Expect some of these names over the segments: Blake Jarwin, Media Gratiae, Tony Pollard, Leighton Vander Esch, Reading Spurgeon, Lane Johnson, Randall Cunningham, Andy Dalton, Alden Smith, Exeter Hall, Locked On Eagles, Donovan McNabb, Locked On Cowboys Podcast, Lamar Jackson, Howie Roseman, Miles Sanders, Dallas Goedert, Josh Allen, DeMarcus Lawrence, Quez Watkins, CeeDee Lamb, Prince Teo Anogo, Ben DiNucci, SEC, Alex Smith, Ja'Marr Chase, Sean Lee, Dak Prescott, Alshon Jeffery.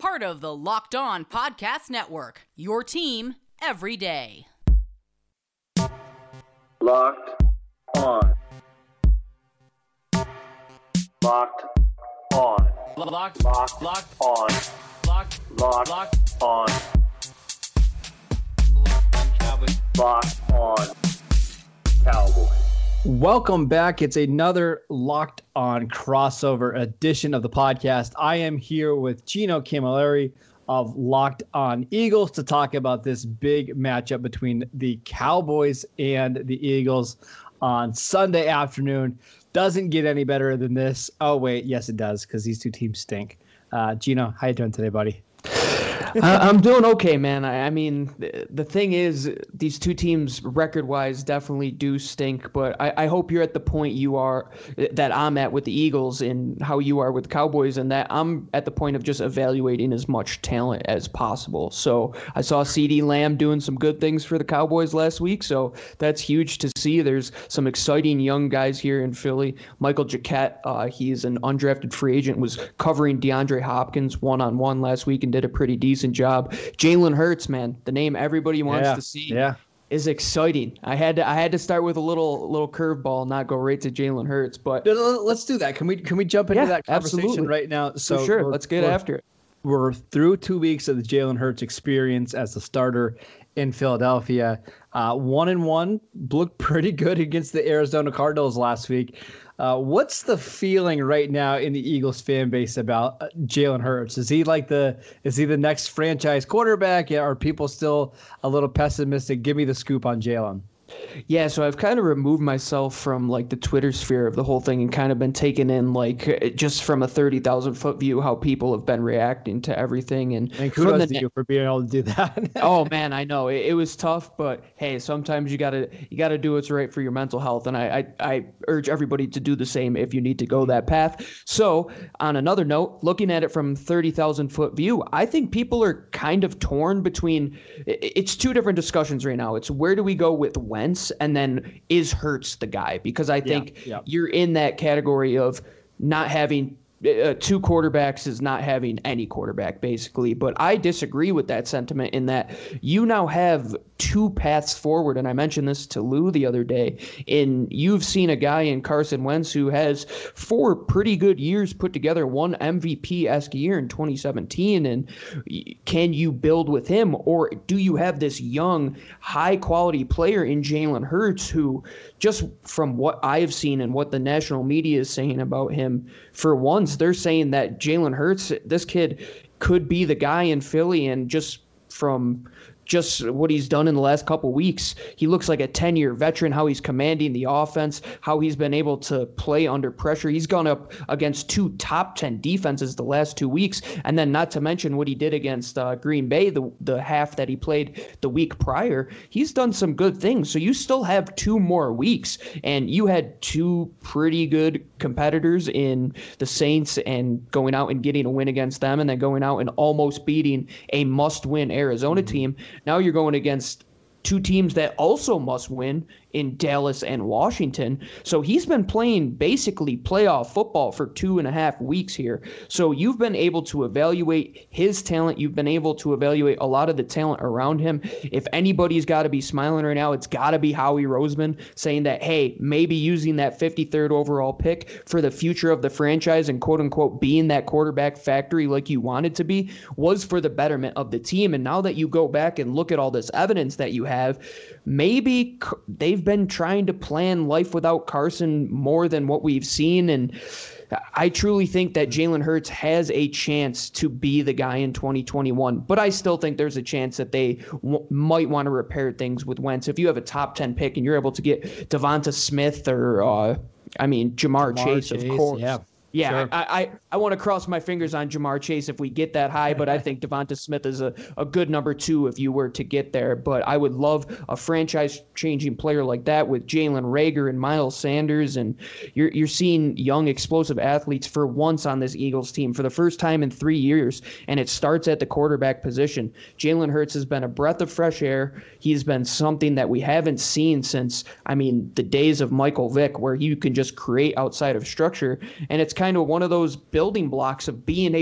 Part of the Locked On Podcast Network, your team every day. Locked On. Locked On. Locked, locked, locked on. Locked, locked, locked on. Locked on Cowboys. Locked on Cowboys. Welcome back. It's another Locked On crossover edition of the podcast. I am here with Gino Cammilleri of Locked On Eagles to talk about this big matchup between the Cowboys and the Eagles on Sunday afternoon. Doesn't get any better than this. Oh, wait. Yes, it does, because these two teams stink. Gino, how you doing today, buddy? I'm doing okay, man. I mean, the thing is, these two teams record-wise definitely do stink, but I hope you're at the point you are that I'm at with the Eagles and how you are with the Cowboys, and that I'm at the point of just evaluating as much talent as possible. So I saw CeeDee Lamb doing some good things for the Cowboys last week, so that's huge to see. There's some exciting young guys here in Philly. Michael Jacquet, he's an undrafted free agent, was covering DeAndre Hopkins one-on-one last week and did a pretty decent job. Jalen Hurts, man, the name everybody wants to see is exciting. I had to start with a little curveball, not go right to Jalen Hurts, but let's do that. Can we jump into that conversation right now? So for sure, let's get after it. We're through 2 weeks of the Jalen Hurts experience as the starter in Philadelphia. 1-1 looked pretty good against the Arizona Cardinals last week. What's the feeling right now in the Eagles fan base about Jalen Hurts? Is he the next franchise quarterback? Are people still a little pessimistic? Give me the scoop on Jalen. Yeah, so I've kind of removed myself from like the Twitter sphere of the whole thing and kind of been taken in like just from a 30,000-foot view how people have been reacting to everything. And kudos to you for being able to do that. Oh man, I know it was tough, but hey, sometimes you gotta do what's right for your mental health, and I urge everybody to do the same if you need to go that path. So on another note, looking at it from 30,000-foot view, I think people are kind of torn between. It's two different discussions right now. It's where do we go with when. And then is Hurts the guy? Because I think you're in that category of not having two quarterbacks is not having any quarterback, basically. But I disagree with that sentiment in that you now have two paths forward. And I mentioned this to Lou the other day. And you've seen a guy in Carson Wentz who has four pretty good years put together, one MVP-esque year in 2017. And can you build with him? Or do you have this young, high-quality player in Jalen Hurts who, just from what I've seen and what the national media is saying about him, for once, they're saying that Jalen Hurts, this kid, could be the guy in Philly, and just from what he's done in the last couple weeks, he looks like a 10-year veteran, how he's commanding the offense, how he's been able to play under pressure. He's gone up against two top 10 defenses the last 2 weeks, and then not to mention what he did against Green Bay, the half that he played the week prior. He's done some good things, so you still have two more weeks, and you had two pretty good competitors in the Saints, and going out and getting a win against them, and then going out and almost beating a must-win Arizona team. Now you're going against two teams that also must win in Dallas and Washington. So he's been playing basically playoff football for 2.5 weeks here. So you've been able to evaluate his talent. You've been able to evaluate a lot of the talent around him. If anybody's got to be smiling right now, it's got to be Howie Roseman saying that, hey, maybe using that 53rd overall pick for the future of the franchise and quote-unquote being that quarterback factory like you wanted to be was for the betterment of the team. And now that you go back and look at all this evidence that you have, maybe they've been trying to plan life without Carson more than what we've seen, and I truly think that Jalen Hurts has a chance to be the guy in 2021, but I still think there's a chance that they might want to repair things with Wentz. If you have a top 10 pick and you're able to get Devonta Smith or Ja'Marr Chase, of course, Yeah, sure. I want to cross my fingers on Ja'Marr Chase if we get that high, but I think Devonta Smith is a good number two if you were to get there. But I would love a franchise-changing player like that with Jalen Reagor and Miles Sanders, and you're seeing young, explosive athletes for once on this Eagles team for the first time in 3 years, and it starts at the quarterback position. Jalen Hurts has been a breath of fresh air. He's been something that we haven't seen since, the days of Michael Vick, where you can just create outside of structure, and it's kind of one of those building blocks of being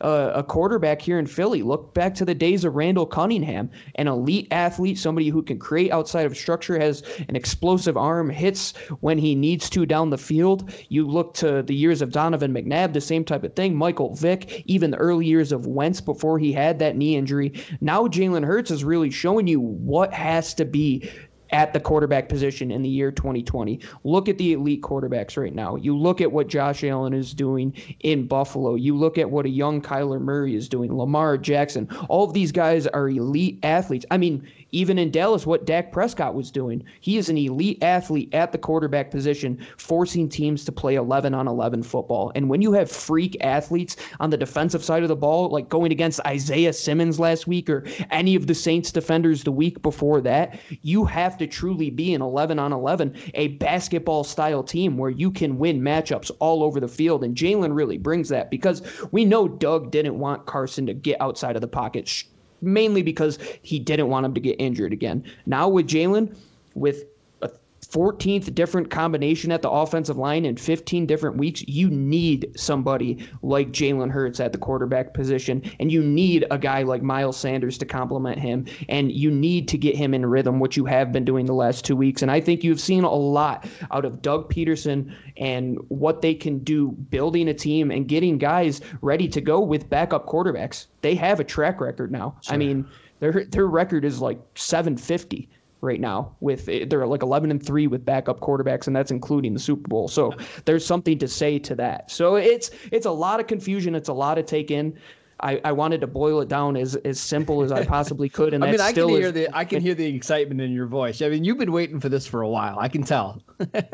a quarterback here in Philly. Look back to the days of Randall Cunningham, an elite athlete, somebody who can create outside of structure, has an explosive arm, hits when he needs to down the field. You look to the years of Donovan McNabb, the same type of thing. Michael Vick, even the early years of Wentz before he had that knee injury. Now Jalen Hurts is really showing you what has to be at the quarterback position in the year 2020. Look at the elite quarterbacks right now. You look at what Josh Allen is doing in Buffalo. You look at what a young Kyler Murray is doing, Lamar Jackson. All of these guys are elite athletes. Even in Dallas, what Dak Prescott was doing. He is an elite athlete at the quarterback position, forcing teams to play 11-on-11 football. And when you have freak athletes on the defensive side of the ball, like going against Isaiah Simmons last week or any of the Saints defenders the week before that, you have to truly be an 11-on-11, a basketball-style team where you can win matchups all over the field. And Jalen really brings that, because we know Doug didn't want Carson to get outside of the pocket, mainly because he didn't want him to get injured again. Now with Jalen, with a 14th different combination at the offensive line in 15 different weeks, you need somebody like Jalen Hurts at the quarterback position, and you need a guy like Miles Sanders to complement him, and you need to get him in rhythm, which you have been doing the last 2 weeks. And I think you've seen a lot out of Doug Peterson and what they can do building a team and getting guys ready to go with backup quarterbacks. They have a track record now. Sure. Their record is like 750 right now. They're like 11-3 with backup quarterbacks, and that's including the Super Bowl. So there's something to say to that. So it's a lot of confusion. It's a lot to take in. I wanted to boil it down as simple as I possibly could. And I can hear the excitement in your voice. You've been waiting for this for a while. I can tell.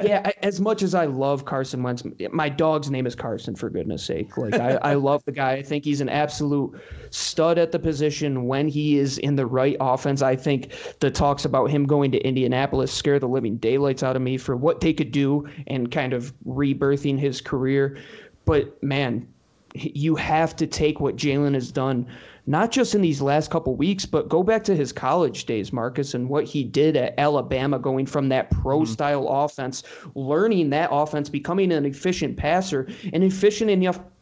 Yeah. As much as I love Carson Wentz, my dog's name is Carson, for goodness sake. I love the guy. I think he's an absolute stud at the position when he is in the right offense. I think the talks about him going to Indianapolis scare the living daylights out of me for what they could do and kind of rebirthing his career. But man, you have to take what Jalen has done, not just in these last couple weeks, but go back to his college days, Marcus, and what he did at Alabama, going from that pro-style offense, learning that offense, becoming an efficient passer, an efficient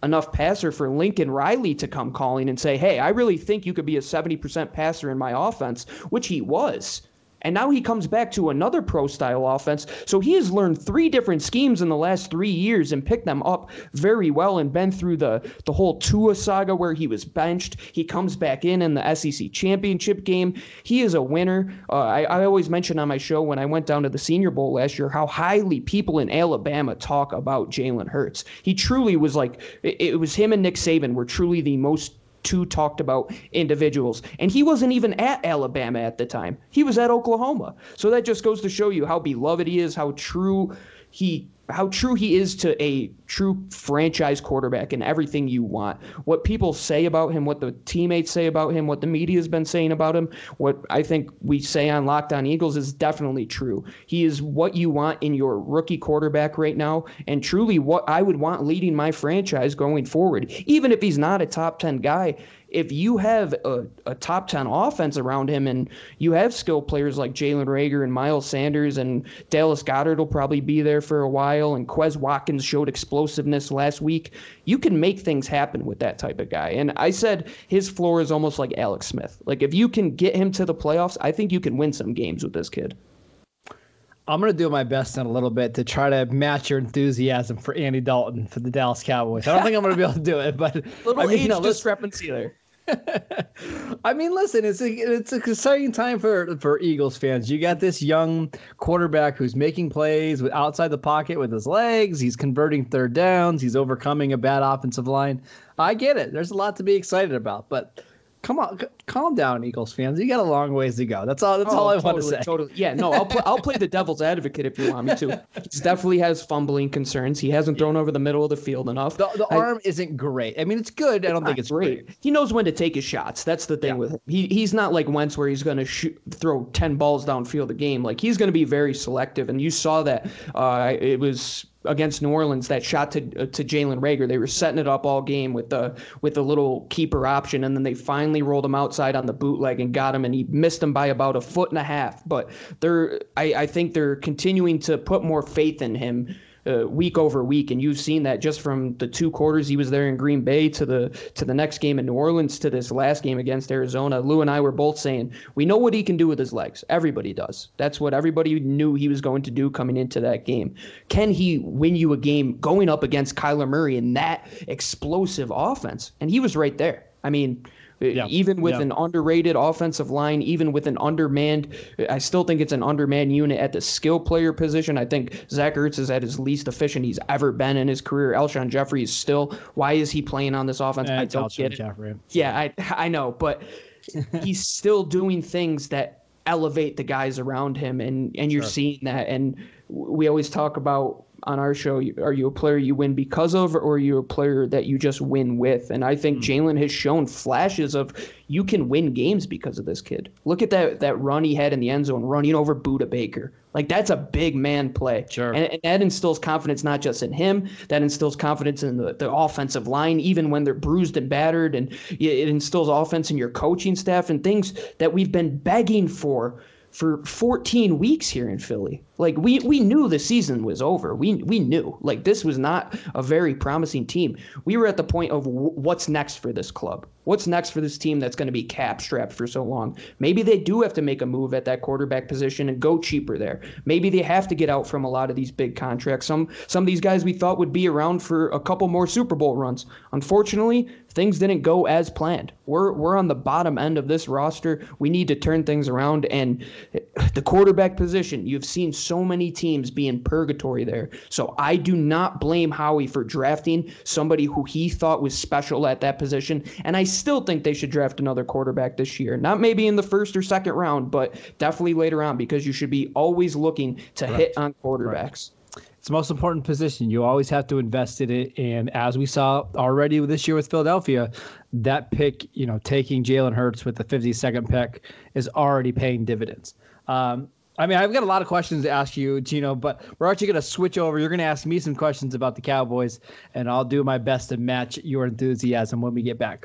enough passer for Lincoln Riley to come calling and say, hey, I really think you could be a 70% passer in my offense, which he was. And now he comes back to another pro-style offense. So he has learned three different schemes in the last 3 years and picked them up very well and been through the whole Tua saga where he was benched. He comes back in the SEC championship game. He is a winner. I always mention on my show when I went down to the Senior Bowl last year how highly people in Alabama talk about Jalen Hurts. He truly was it was him and Nick Saban were truly the most two talked about individuals. And he wasn't even at Alabama at the time. He was at Oklahoma. So that just goes to show you how beloved he is, how true he is to a true franchise quarterback and everything you want. What people say about him, what the teammates say about him, what the media has been saying about him, what I think we say on Locked On Eagles is definitely true. He is what you want in your rookie quarterback right now, and truly what I would want leading my franchise going forward. Even if he's not a top 10 guy, if you have a top 10 offense around him and you have skilled players like Jalen Reagor and Miles Sanders, and Dallas Goedert will probably be there for a while, and Quez Watkins showed explosiveness last week, you can make things happen with that type of guy. And I said his floor is almost like Alex Smith. If you can get him to the playoffs, I think you can win some games with this kid. I'm going to do my best in a little bit to try to match your enthusiasm for Andy Dalton for the Dallas Cowboys. I don't think I'm going to be able to do it, but discrepancy there. Listen, it's an exciting time for Eagles fans. You got this young quarterback who's making plays with outside the pocket with his legs. He's converting third downs. He's overcoming a bad offensive line. I get it. There's a lot to be excited about, but Come on, calm down, Eagles fans. You got a long ways to go. That's all I want to say. Totally. Yeah, no, I'll play the devil's advocate if you want me to. He definitely has fumbling concerns. He hasn't thrown over the middle of the field enough. The arm isn't great. I mean, it's good. I don't think it's great. He knows when to take his shots. That's the thing with him. He's not like Wentz where he's going to throw 10 balls downfield a game. Like, he's going to be very selective, and you saw that it was against New Orleans, that shot to Jalen Reagor. They were setting it up all game with the little keeper option, and then they finally rolled him outside on the bootleg and got him, and he missed him by about a foot and a half. But I think they're continuing to put more faith in him week over week, and you've seen that just from the two quarters he was there in Green Bay to the next game in New Orleans to this last game against Arizona. Lou and I were both saying, we know what he can do with his legs. Everybody does. That's what everybody knew he was going to do coming into that game. Can he win you a game going up against Kyler Murray in that explosive offense? And he was right there. I mean, even with an underrated offensive line, even with an undermanned, I still think it's an undermanned unit at the skill player position. I think Zach Ertz is at his least efficient he's ever been in his career. Alshon Jeffery is still. Why is he playing on this offense? I don't get it. Jeffrey. Yeah, I know, but he's still doing things that elevate the guys around him, and you're seeing that. And we always talk about on our show, are you a player you win because of, or are you a player that you just win with? And I think Jalen has shown flashes of you can win games because of this kid. Look at that run he had in the end zone, running over Budda Baker. Like, that's a big man play. Sure. And that instills confidence not just in him, that instills confidence in the offensive line, even when they're bruised and battered. And it instills offense in your coaching staff and things that we've been begging for 14 weeks here in Philly. Like, we knew the season was over. We knew. Like, this was not a very promising team. We were at the point of what's next for this club? What's next for this team that's going to be cap-strapped for so long? Maybe they do have to make a move at that quarterback position and go cheaper there. Maybe they have to get out from a lot of these big contracts. Some of these guys we thought would be around for a couple more Super Bowl runs. Unfortunately, things didn't go as planned. We're on the bottom end of this roster. We need to turn things around. And the quarterback position, you've seen so many teams be in purgatory there. So I do not blame Howie for drafting somebody who he thought was special at that position. And I still think they should draft another quarterback this year. Not maybe in the first or second round, but definitely later on, because you should be always looking to hit on quarterbacks. Right. It's the most important position. You always have to invest in it. And as we saw already this year with Philadelphia, that pick, taking Jalen Hurts with the 52nd pick is already paying dividends. I mean, I've got a lot of questions to ask you, Gino, but we're actually going to switch over. You're going to ask me some questions about the Cowboys, and I'll do my best to match your enthusiasm when we get back.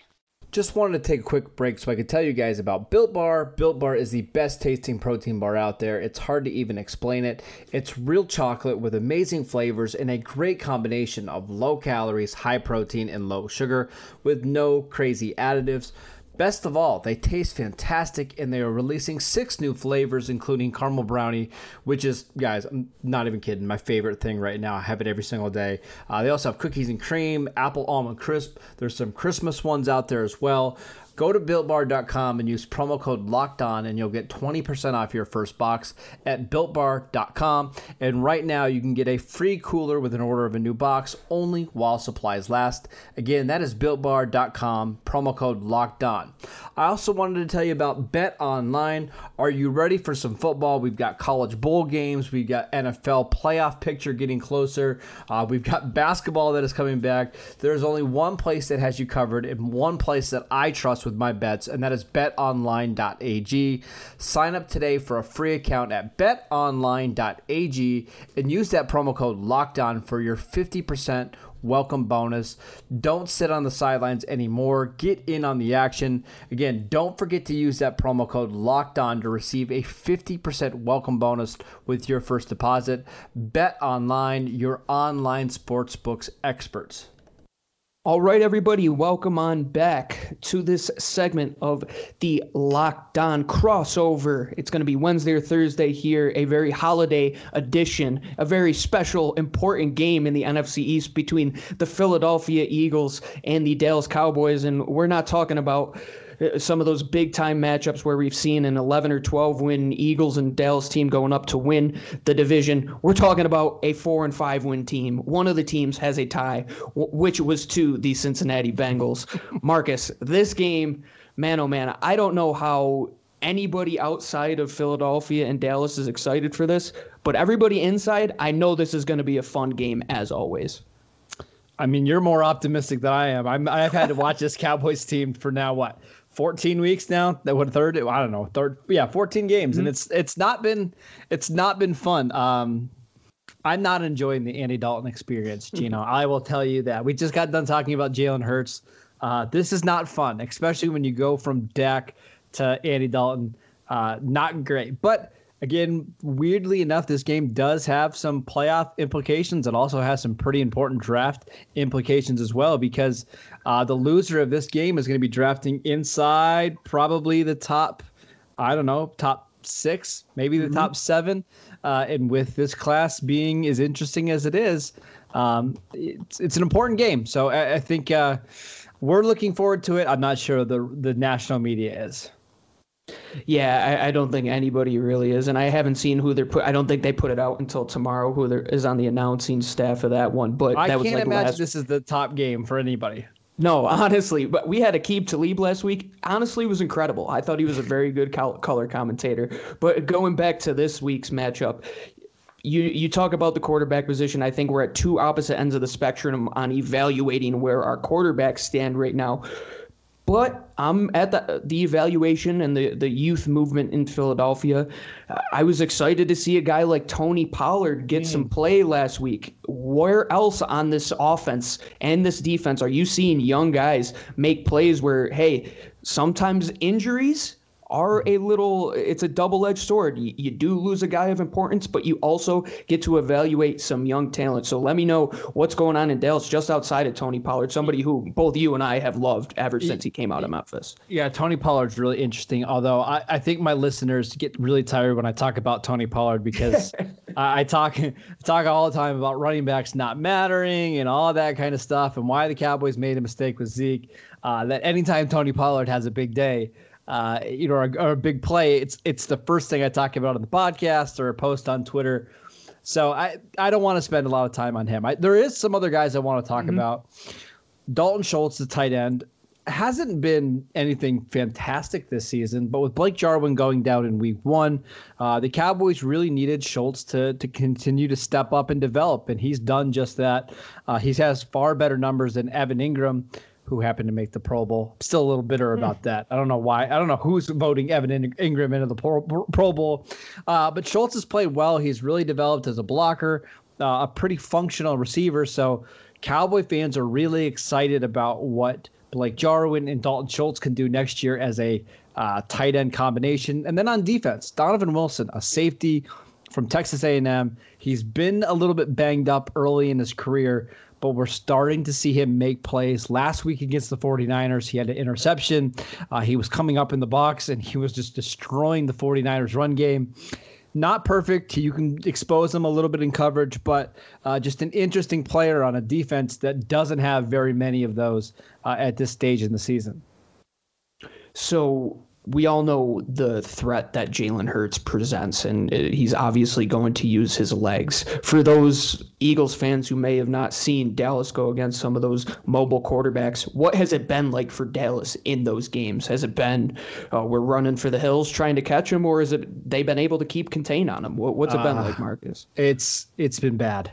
Just wanted to take a quick break so I could tell you guys about Built Bar. Built Bar is the best tasting protein bar out there. It's hard to even explain it. It's real chocolate with amazing flavors and a great combination of low calories, high protein, and low sugar with no crazy additives. Best of all, they taste fantastic, and they are releasing 6 new flavors, including caramel brownie, which is, guys, I'm not even kidding, my favorite thing right now. I have it every single day. They also have cookies and cream, apple almond crisp. There's some Christmas ones out there as well. Go to BuiltBar.com and use promo code LOCKEDON, and you'll get 20% off your first box at BuiltBar.com. And right now, you can get a free cooler with an order of a new box only while supplies last. Again, that is BuiltBar.com, promo code LOCKEDON. I also wanted to tell you about BetOnline. Are you ready for some football? We've got college bowl games. We've got NFL playoff picture getting closer. We've got basketball that is coming back. There's only one place that has you covered and one place that I trust with my bets, and that is betonline.ag. Sign up today for a free account at betonline.ag and use that promo code LOCKEDON for your 50% welcome bonus. Don't sit on the sidelines anymore. Get in on the action. Again, don't forget to use that promo code LOCKEDON to receive a 50% welcome bonus with your first deposit. BetOnline, your online sportsbooks experts. All right, everybody, welcome on back to this segment of the Locked On Crossover. It's going to be Wednesday or Thursday here, a very holiday edition, a very special, important game in the NFC East between the Philadelphia Eagles and the Dallas Cowboys, and we're not talking about some of those big-time matchups where we've seen an 11 or 12-win Eagles and Dallas team going up to win the division. We're talking about a 4 and 5-win team. One of the teams has a tie, which was to the Cincinnati Bengals. Marcus, this game, man, oh, man, I don't know how anybody outside of Philadelphia and Dallas is excited for this, but everybody inside, I know this is going to be a fun game as always. I mean, you're more optimistic than I am. I've had to watch this Cowboys team for now, what, 14 weeks now? That would third, I don't know, third, yeah, 14 games. Mm-hmm. And it's not been fun. I'm not enjoying the Andy Dalton experience, Gino. I will tell you that. We just got done talking about Jalen Hurts. This is not fun, especially when you go from Dak to Andy Dalton. Not great. But again, weirdly enough, this game does have some playoff implications. It also has some pretty important draft implications as well, because the loser of this game is going to be drafting inside probably the top, I don't know, top six, maybe the top seven. And with this class being as interesting as it is, it's an important game. So I think we're looking forward to it. I'm not sure the national media is. Yeah, I don't think anybody really is, and I haven't seen who they're put. I don't think they put it out until tomorrow. Who there is on the announcing staff of that one? But I that was can't like imagine last... this is the top game for anybody. No, honestly, but we had Aqib Talib last week. Honestly, it was incredible. I thought he was a very good color commentator. But going back to this week's matchup. You talk about the quarterback position. I think we're at two opposite ends of the spectrum on evaluating where our quarterbacks stand right now. But I'm at the evaluation and the youth movement in Philadelphia. I was excited to see a guy like Tony Pollard get some play last week. Where else on this offense and this defense are you seeing young guys make plays where, hey, sometimes injuries are a little – it's a double-edged sword. You do lose a guy of importance, but you also get to evaluate some young talent. So let me know what's going on in Dallas just outside of Tony Pollard, somebody who both you and I have loved ever since he came out of Memphis. Yeah, Tony Pollard's really interesting, although I think my listeners get really tired when I talk about Tony Pollard because I talk all the time about running backs not mattering and all that kind of stuff and why the Cowboys made a mistake with Zeke, that anytime Tony Pollard has a big day, or a big play, it's the first thing I talk about on the podcast or a post on Twitter. So I don't want to spend a lot of time on him. There is some other guys I want to talk about. Dalton Schultz, the tight end, hasn't been anything fantastic this season, but with Blake Jarwin going down in week one, the Cowboys really needed Schultz to continue to step up and develop, and he's done just that. He has far better numbers than Evan Engram, who happened to make the Pro Bowl. I'm still a little bitter about that. I don't know why. I don't know who's voting Evan Engram into the Pro Bowl. But Schultz has played well. He's really developed as a blocker, a pretty functional receiver. So Cowboy fans are really excited about what Blake Jarwin and Dalton Schultz can do next year as a tight end combination. And then on defense, Donovan Wilson, a safety from Texas A&M. He's been a little bit banged up early in his career, but we're starting to see him make plays. Last week against the 49ers, he had an interception. He was coming up in the box, and he was just destroying the 49ers run game. Not perfect. You can expose him a little bit in coverage, but just an interesting player on a defense that doesn't have very many of those at this stage in the season. So we all know the threat that Jalen Hurts presents, and he's obviously going to use his legs. For those Eagles fans who may have not seen Dallas go against some of those mobile quarterbacks, what has it been like for Dallas in those games? Has it been we're running for the hills trying to catch him, or is it they've been able to keep contain on him? What's it been like, Marcus? It's been bad.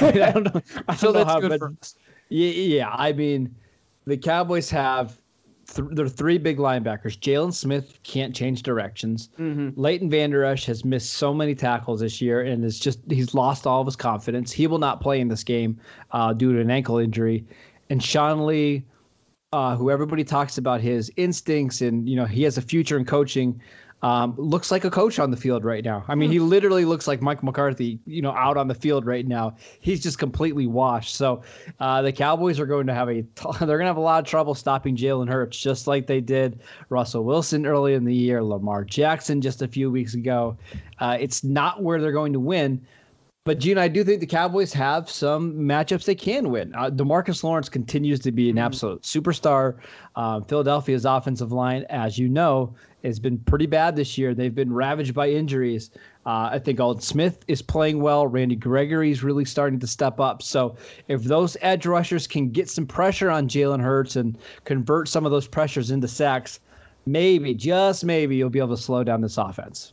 I don't know. So that's good for us. Yeah, I mean, the Cowboys have there are three big linebackers. Jalen Smith can't change directions. Leighton Vander Esch has missed so many tackles this year, and is just he's lost all of his confidence. He will not play in this game due to an ankle injury. And Sean Lee, who everybody talks about his instincts, and you know he has a future in coaching. looks like a coach on the field right now. I mean, he literally looks like Mike McCarthy, you know, out on the field right now. He's just completely washed. So the Cowboys are going to have a lot of trouble stopping Jalen Hurts, just like they did Russell Wilson early in the year, Lamar Jackson just a few weeks ago. It's not where they're going to win. But, Gene, I do think the Cowboys have some matchups they can win. DeMarcus Lawrence continues to be an absolute superstar. Philadelphia's offensive line, as you know, has been pretty bad this year. They've been ravaged by injuries. I think Alden Smith is playing well. Randy Gregory's really starting to step up. So if those edge rushers can get some pressure on Jalen Hurts and convert some of those pressures into sacks, maybe, just maybe, you'll be able to slow down this offense.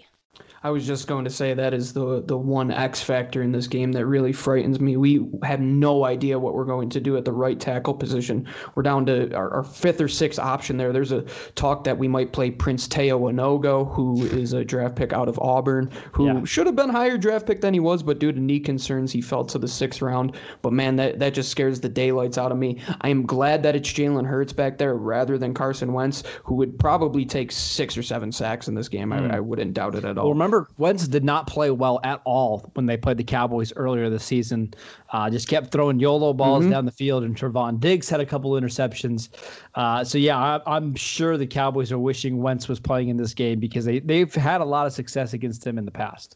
I was just going to say that is the one X factor in this game that really frightens me. We have no idea what we're going to do at the right tackle position. We're down to our fifth or sixth option there. There's a talk that we might play Prince Teo Anogo, who is a draft pick out of Auburn, who should have been higher draft pick than he was, but due to knee concerns, he fell to the sixth round. But, man, that just scares the daylights out of me. I am glad that it's Jalen Hurts back there rather than Carson Wentz, who would probably take 6 or 7 sacks in this game. I wouldn't doubt it at all. Well, remember, Wentz did not play well at all when they played the Cowboys earlier this season. Just kept throwing YOLO balls down the field, and Trevon Diggs had a couple of interceptions. I'm sure the Cowboys are wishing Wentz was playing in this game because they've had a lot of success against him in the past.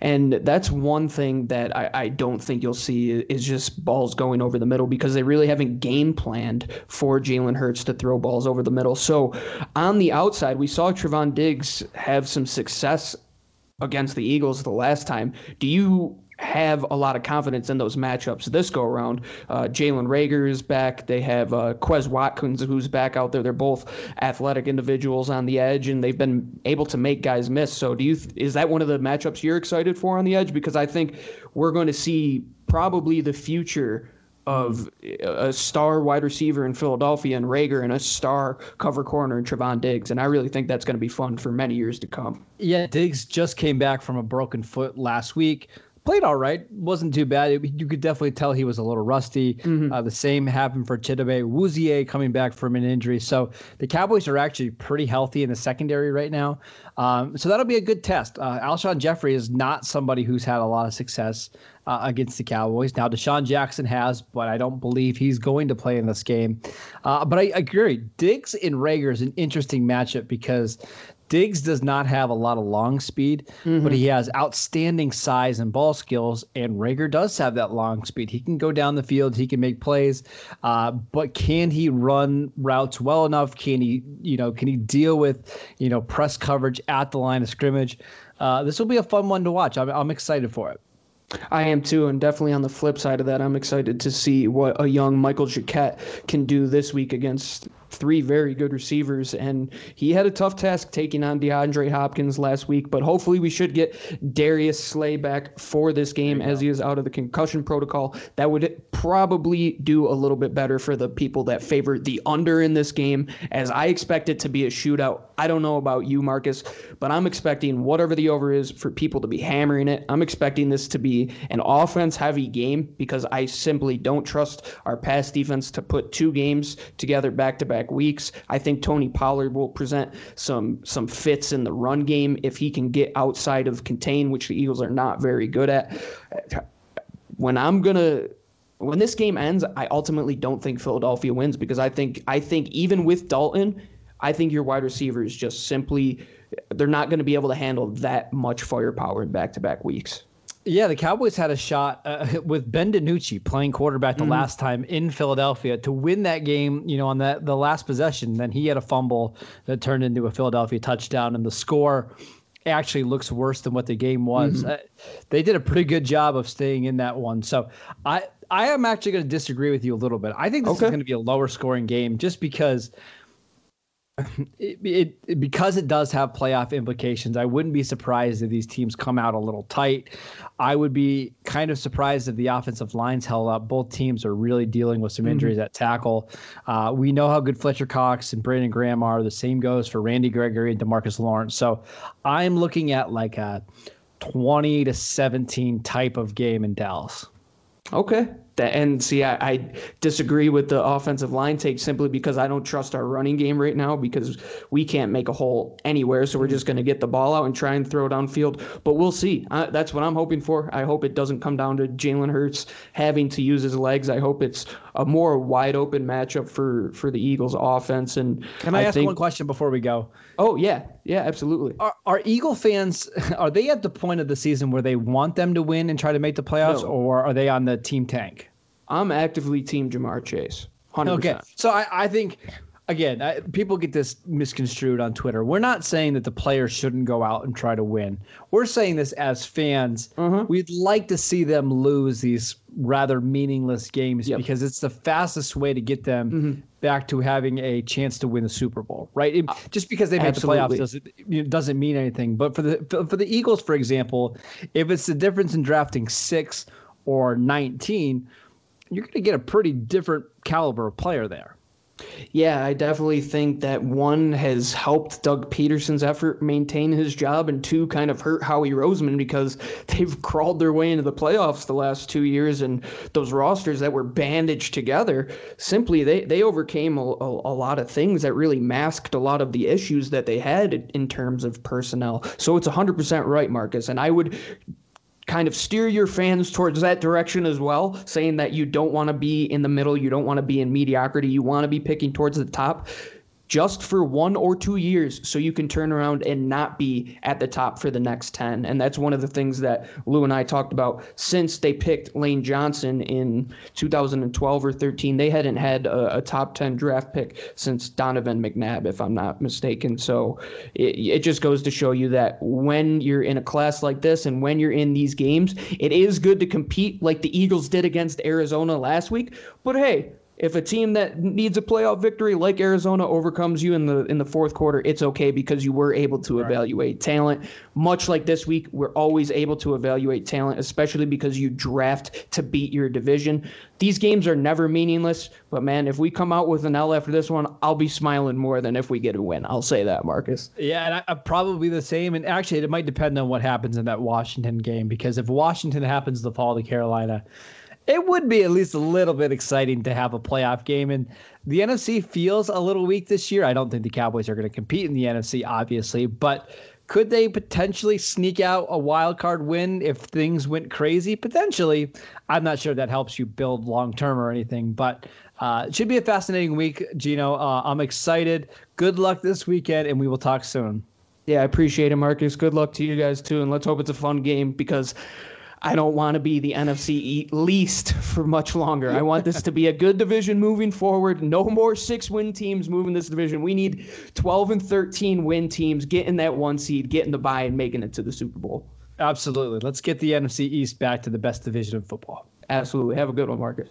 And that's one thing that I don't think you'll see is just balls going over the middle because they really haven't game planned for Jalen Hurts to throw balls over the middle. So on the outside, we saw Trevon Diggs have some success against the Eagles the last time. Do you have a lot of confidence in those matchups this go around? Jalen Reagor is back. They have Quez Watkins, who's back out there. They're both athletic individuals on the edge, and they've been able to make guys miss. So is that one of the matchups you're excited for on the edge? Because I think we're going to see probably the future of a star wide receiver in Philadelphia and Reagor and a star cover corner in Trevon Diggs. And I really think that's going to be fun for many years to come. Yeah, Diggs just came back from a broken foot last week. Played all right. Wasn't too bad. You could definitely tell he was a little rusty. The same happened for Chidobe Awuzie coming back from an injury. So the Cowboys are actually pretty healthy in the secondary right now. So that'll be a good test. Alshon Jeffery is not somebody who's had a lot of success against the Cowboys. Now, Deshaun Jackson has, but I don't believe he's going to play in this game. But I agree. Diggs and Reagor is an interesting matchup because Diggs does not have a lot of long speed, but he has outstanding size and ball skills, and Reagor does have that long speed. He can go down the field. He can make plays, but can he run routes well enough? Can he deal with, press coverage at the line of scrimmage? This will be a fun one to watch. I'm excited for it. I am too, and definitely on the flip side of that, I'm excited to see what a young Michael Jacquet can do this week against three very good receivers, and he had a tough task taking on DeAndre Hopkins last week, but hopefully we should get Darius Slay back for this game as he is out of the concussion protocol. That would probably do a little bit better for the people that favor the under in this game, as I expect it to be a shootout. I don't know about you, Marcus, but I'm expecting whatever the over is for people to be hammering it. I'm expecting this to be an offense-heavy game because I simply don't trust our pass defense to put two games together back-to-back weeks. I think Tony Pollard will present some fits in the run game if he can get outside of contain, which the Eagles are not very good at. When this game ends, I ultimately don't think Philadelphia wins because I think even with Dalton, I think your wide receivers just simply they're not going to be able to handle that much firepower in back-to-back weeks. Yeah, the Cowboys had a shot with Ben DiNucci playing quarterback the last time in Philadelphia to win that game, on the last possession. Then he had a fumble that turned into a Philadelphia touchdown, and the score actually looks worse than what the game was. They did a pretty good job of staying in that one. So I am actually going to disagree with you a little bit. I think this is going to be a lower scoring game just because Because it does have playoff implications, I wouldn't be surprised if these teams come out a little tight. I would be kind of surprised if the offensive line's held up. Both teams are really dealing with some injuries at tackle. We know how good Fletcher Cox and Brandon Graham are. The same goes for Randy Gregory and DeMarcus Lawrence. So I'm looking at like a 20-17 type of game in Dallas. Okay. And see, I disagree with the offensive line take simply because I don't trust our running game right now because we can't make a hole anywhere. So we're just going to get the ball out and try and throw downfield. But we'll see. That's what I'm hoping for. I hope it doesn't come down to Jalen Hurts having to use his legs. I hope it's a more wide open matchup for the Eagles offense. And can I ask one question before we go? Oh, yeah. Yeah, absolutely. Are Eagle fans, are they at the point of the season where they want them to win and try to make the playoffs, or are they on the team tank? I'm actively team Ja'Marr Chase, 100%. Okay, so I think, again, people get this misconstrued on Twitter. We're not saying that the players shouldn't go out and try to win. We're saying this as fans. We'd like to see them lose these rather meaningless games because it's the fastest way to get them back to having a chance to win the Super Bowl, right? Just because they made the playoffs doesn't mean anything. But for the Eagles, for example, if it's the difference in drafting 6 or 19, you're going to get a pretty different caliber of player there. Yeah, I definitely think that one has helped Doug Peterson's effort maintain his job, and two kind of hurt Howie Roseman because they've crawled their way into the playoffs the last 2 years, and those rosters that were bandaged together, simply they overcame a lot of things that really masked a lot of the issues that they had in terms of personnel. So it's 100% right, Marcus, and I would kind of steer your fans towards that direction as well, saying that you don't want to be in the middle, you don't want to be in mediocrity, you want to be picking towards the top just for 1 or 2 years so you can turn around and not be at the top for the next 10. And that's one of the things that Lou and I talked about since they picked Lane Johnson in 2012 or 13. They hadn't had a top 10 draft pick since Donovan McNabb, if I'm not mistaken. So it just goes to show you that when you're in a class like this and when you're in these games, it is good to compete like the Eagles did against Arizona last week. But hey, if a team that needs a playoff victory like Arizona overcomes you in the fourth quarter, it's okay because you were able to evaluate talent. Much like this week, we're always able to evaluate talent, especially because you draft to beat your division. These games are never meaningless, but, man, if we come out with an L after this one, I'll be smiling more than if we get a win. I'll say that, Marcus. Yeah, and I'm probably the same. And actually, it might depend on what happens in that Washington game because if Washington happens to fall to Carolina, it would be at least a little bit exciting to have a playoff game. And the NFC feels a little weak this year. I don't think the Cowboys are going to compete in the NFC, obviously. But could they potentially sneak out a wild card win if things went crazy? Potentially. I'm not sure that helps you build long-term or anything. But it should be a fascinating week, Gino. I'm excited. Good luck this weekend, and we will talk soon. Yeah, I appreciate it, Marcus. Good luck to you guys, too. And let's hope it's a fun game because I don't want to be the NFC least for much longer. I want this to be a good division moving forward. No more 6-win teams moving this division. We need 12 and 13 win teams getting that 1 seed, getting the bye, and making it to the Super Bowl. Absolutely. Let's get the NFC East back to the best division of football. Absolutely. Have a good one, Marcus.